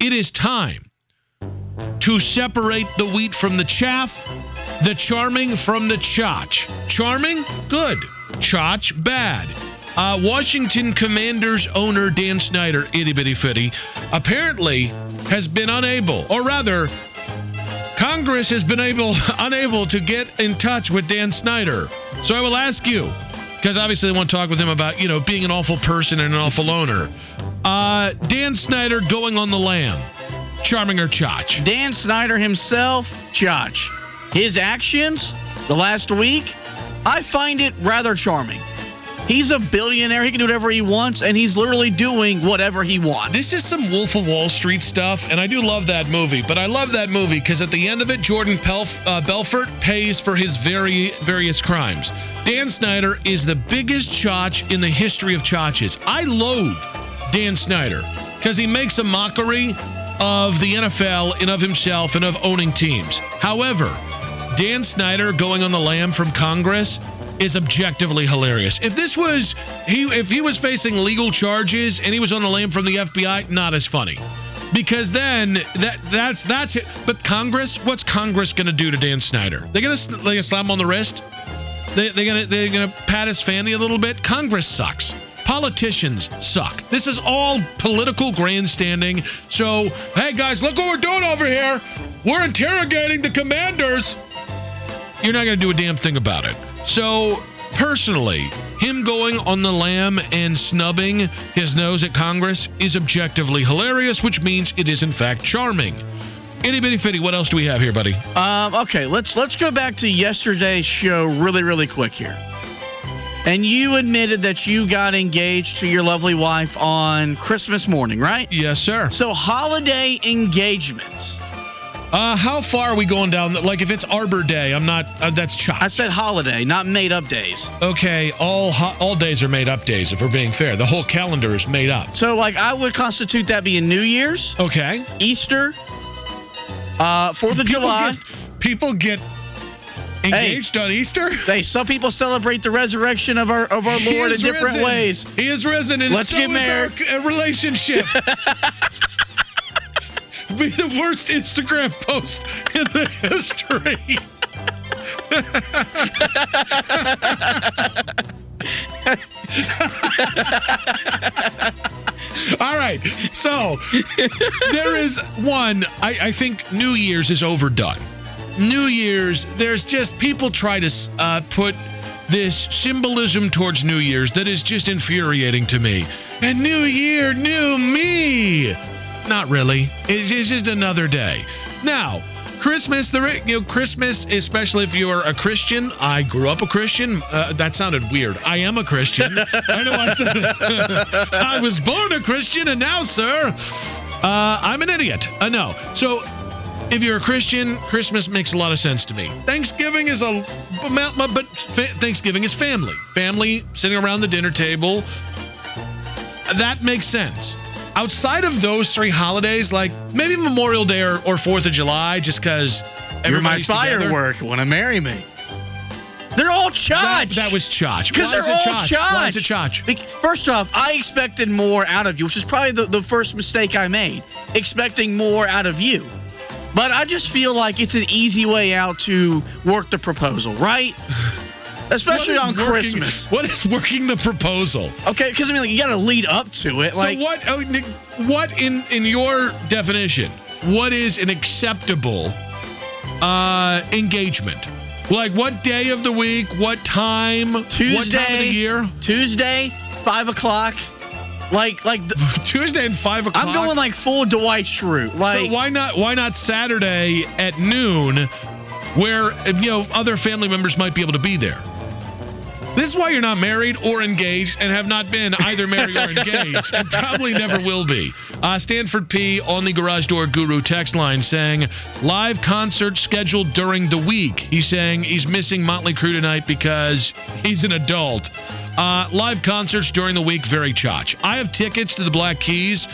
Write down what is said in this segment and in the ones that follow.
It is time to separate the wheat from the chaff, the charming from the chotch. Charming? Good. Chotch? Bad. Washington Commanders owner Dan Snyder, itty bitty Fitty, apparently has been unable, or rather, Congress has been unable to get in touch with Dan Snyder. So I will ask you, because obviously they want to talk with him about, you know, being an awful person and an awful owner. Dan Snyder going on the lam. Charming or chotch? Dan Snyder himself, chotch. His actions the last week, I find it rather charming. He's a billionaire. He can do whatever he wants, and he's literally doing whatever he wants. This is some Wolf of Wall Street stuff, and I do love that movie. But I love that movie because at the end of it, Jordan Belfort pays for his various crimes. Dan Snyder is the biggest chotch in the history of chotches. I loathe Dan Snyder because he makes a mockery of the NFL and of himself and of owning teams. However, Dan Snyder going on the lam from Congress is objectively hilarious. If this was if he was facing legal charges and he was on the lam from the FBI, not as funny, because then that's it. But Congress, what's Congress going to do to Dan Snyder? They're gonna slap him on the wrist. They're gonna pat his fanny a little bit. Congress sucks. Politicians suck. This is all political grandstanding. So hey guys, look what we're doing over here. We're interrogating the commanders. You're not gonna do a damn thing about it. So, personally, him going on the lam and snubbing his nose at Congress is objectively hilarious, which means it is, in fact, charming. Itty bitty Fitty, what else do we have here, buddy? Okay, let's go back to yesterday's show really, really quick here. And you admitted that you got engaged to your lovely wife on Christmas morning, right? Yes, sir. So, holiday engagements. How far are we going down? Like, if it's Arbor Day, I'm not that's chotch. I said holiday, not made-up days. Okay, all days are made-up days, if we're being fair. The whole calendar is made up. So, like, I would constitute that being New Year's. Okay. Easter. 4th of July. People get engaged on Easter? Some people celebrate the resurrection of our Lord in different ways. He is risen, and let's so get married. Is our relationship. Be the worst Instagram post in the history. All right, so there is one. I think New Year's is overdone. New Year's, there's just people try to put this symbolism towards New Year's that is just infuriating to me. And New Year, new me. Not really. It's just another day. Now, Christmas, Christmas, especially if you're a Christian. I grew up a Christian. That sounded weird. I am a Christian. I know I said I was born a Christian, and now, sir, I'm an idiot. I know. So, if you're a Christian, Christmas makes a lot of sense to me. Thanksgiving is Thanksgiving is family. Family sitting around the dinner table. That makes sense. Outside of those 3 holidays, like maybe Memorial Day or 4th of July, just because everybody's together. You're my firework. Want to marry me? They're all chotch. That was chotch. Because they're all chotch. Why is it chotch? First off, I expected more out of you, which is probably the first mistake I made, expecting more out of you. But I just feel like it's an easy way out to work the proposal, right? Especially on Christmas. What is working the proposal? Okay, because I mean, like, you got to lead up to it. Like, so what? Oh, Nick, what in your definition? What is an acceptable engagement? Like, what day of the week? What time? Tuesday. What time of the year? Tuesday, 5:00. Like Tuesday and 5:00. I'm going like full Dwight Schrute. Like, so why not Saturday at noon, where other family members might be able to be there? This is why you're not married or engaged and have not been either married or engaged. And probably never will be. Stanford P on the Garage Door Guru text line saying, live concert scheduled during the week. He's saying he's missing Motley Crue tonight because he's an adult. Live concerts during the week, very chotch. I have tickets to the Black Keys.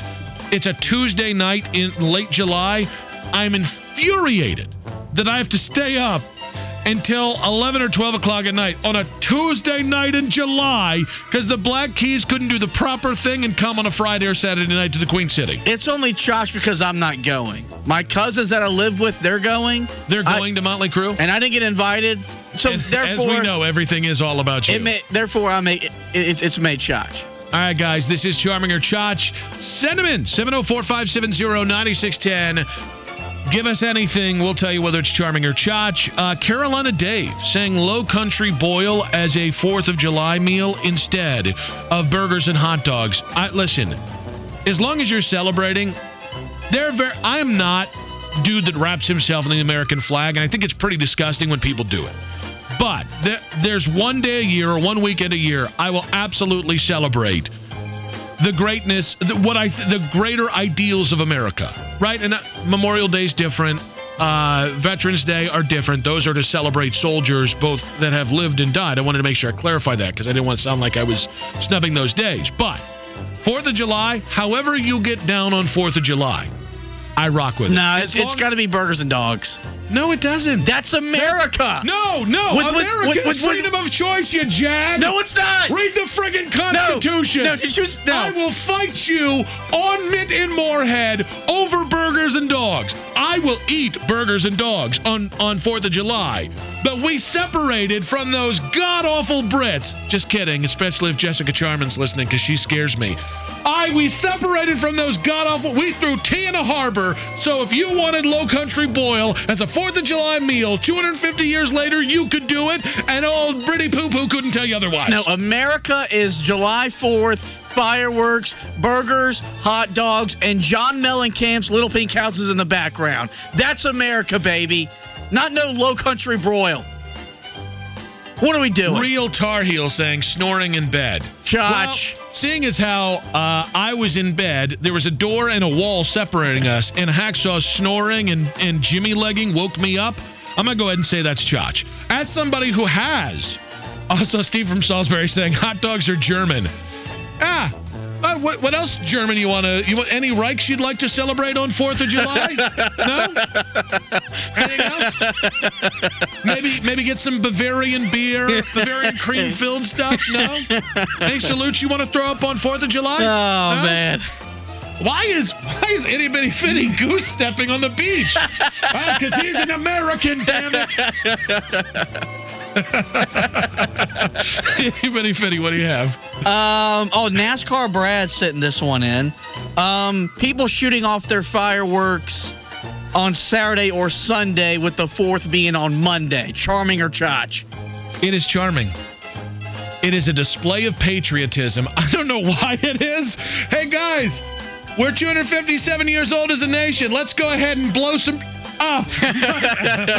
It's a Tuesday night in late July. I'm infuriated that I have to stay up until 11 or 12 o'clock at night on a Tuesday night in July because the Black Keys couldn't do the proper thing and come on a Friday or Saturday night to the Queen City. It's only trash because I'm not going. My cousins that I live with, they're going. They're going to Motley Crue? And I didn't get invited. So and therefore, as we know, everything is all about you. It's made trash. All right, guys, this is Charming or Chotch. Send them in, 704-570-9610. Give us anything. We'll tell you whether it's Charming or Chotch. Carolina Dave saying low country boil as a 4th of July meal instead of burgers and hot dogs. Listen, as long as you're celebrating, I am not a dude that wraps himself in the American flag, and I think it's pretty disgusting when people do it. But there's one day a year or one weekend a year I will absolutely celebrate the greatness, the greater ideals of America, right? And Memorial Day is different. Veterans Day are different. Those are to celebrate soldiers both that have lived and died. I wanted to make sure I clarify that because I didn't want to sound like I was snubbing those days. But 4th of July, however you get down on 4th of July, I rock with it. No, it's got to be burgers and dogs. No, it doesn't. That's America. No. America is freedom of choice, you jag. No, it's not. Read the friggin' Constitution. No. I will fight you on Mint and Moorhead over burgers and dogs. I will eat burgers and dogs on 4th of July. But we separated from those god-awful Brits. Just kidding, especially if Jessica Charman's listening because she scares me. We separated from those god-awful. We threw tea in a harbor. So if you wanted low country boil as a 4th of July meal, 250 years later, you could do it, and old Britty Poo-Poo couldn't tell you otherwise. No, America is July 4th, fireworks, burgers, hot dogs, and John Mellencamp's Little Pink Houses in the background. That's America, baby. Not no low country broil. What are we doing? Real Tar Heel saying snoring in bed. Chotch. Well, seeing as how I was in bed, there was a door and a wall separating us, and Hacksaw's snoring and Jimmy legging woke me up. I'm going to go ahead and say that's chotch. As somebody who has. Also, Steve from Salisbury saying hot dogs are German. What else German you want any Reichs you'd like to celebrate on 4th of July? No? Anything else? Maybe get some Bavarian beer, Bavarian cream-filled stuff? No? Any salutes you want to throw up on 4th of July? Oh, no? Man. Why is itty bitty Fitty goose stepping on the beach? Because he's an American, damn it. Fitty, what do you have? NASCAR Brad sitting this one in. People shooting off their fireworks on Saturday or Sunday with the 4th being on Monday. Charming or chotch? It is charming. It is a display of patriotism. I don't know why it is. Hey, guys, we're 257 years old as a nation. Let's go ahead and blow some... up. I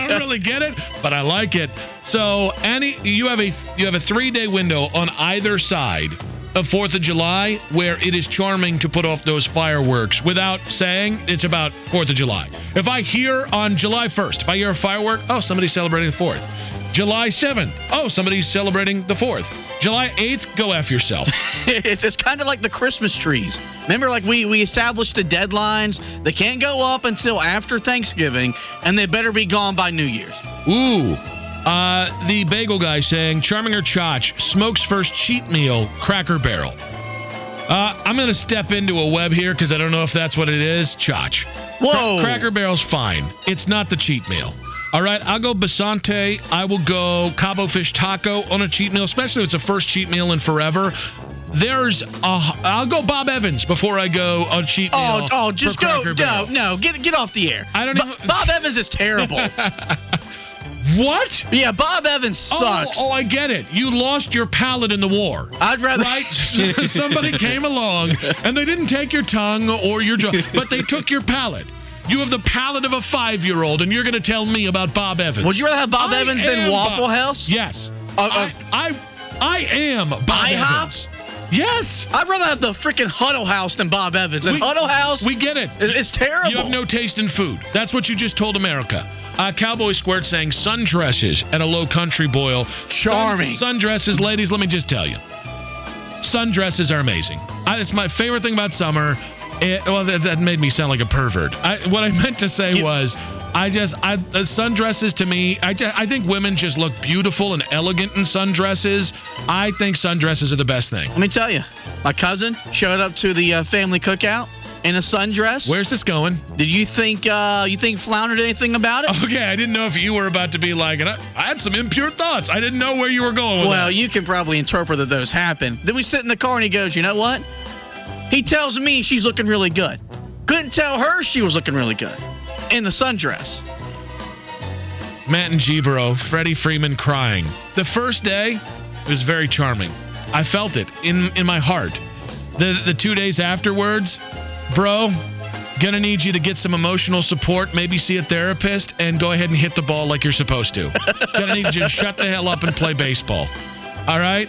don't really get it, but I like it. So, Annie, you have a 3-day window on either side of 4th of July where it is charming to put off those fireworks without saying it's about 4th of July. If I hear on July 1st, if I hear a firework, oh, somebody's celebrating the 4th. July 7th, oh, somebody's celebrating the 4th. July 8th, go F yourself. It's kind of like the Christmas trees. Remember, like we established the deadlines. They can't go up until after Thanksgiving, and they better be gone by New Year's. Ooh. The bagel guy saying, charming or chotch, smoke's first cheat meal, Cracker Barrel. I'm going to step into a web here because I don't know if that's what it is. Chotch. Whoa. Cracker Barrel's fine. It's not the cheat meal. All right, I'll go Basante. I will go Cabo Fish Taco on a cheat meal, especially if it's a first cheat meal in forever. I'll go Bob Evans before I go on cheat meal. Oh, just for Cracker Barrel. No, get off the air. I don't know. Bob Evans is terrible. What? Yeah, Bob Evans sucks. Oh, I get it. You lost your palate in the war. I'd rather... Right? Somebody came along, and they didn't take your tongue or your jaw, but they took your palate. You have the palate of a 5-year-old, and you're going to tell me about Bob Evans. Would you rather have Bob Evans than Waffle House? Yes. I am Bob Evans. IHOP? Yes. I'd rather have the freaking Huddle House than Bob Evans. And Huddle House. We get it. It's terrible. You have no taste in food. That's what you just told America. Cowboy Squirt saying sundresses at a low country boil. Charming. Sundresses, ladies, let me just tell you. Sundresses are amazing. It's my favorite thing about summer. That made me sound like a pervert. What I meant to say was, sundresses to me, I think women just look beautiful and elegant in sundresses. I think sundresses are the best thing. Let me tell you, my cousin showed up to the family cookout in a sundress. Where's this going? Did you think Flounder did anything about it? Okay, I didn't know if you were about to be like, and I had some impure thoughts. I didn't know where you were going with that. Well, you can probably interpret that those happen. Then we sit in the car and he goes, you know what? He tells me she's looking really good. Couldn't tell her she was looking really good in the sundress. Matt and G-Bro, Freddie Freeman crying. The first day, it was very charming. I felt it in my heart. The 2 days afterwards, bro, gonna need you to get some emotional support, maybe see a therapist, and go ahead and hit the ball like you're supposed to. Gonna need you to shut the hell up and play baseball. All right?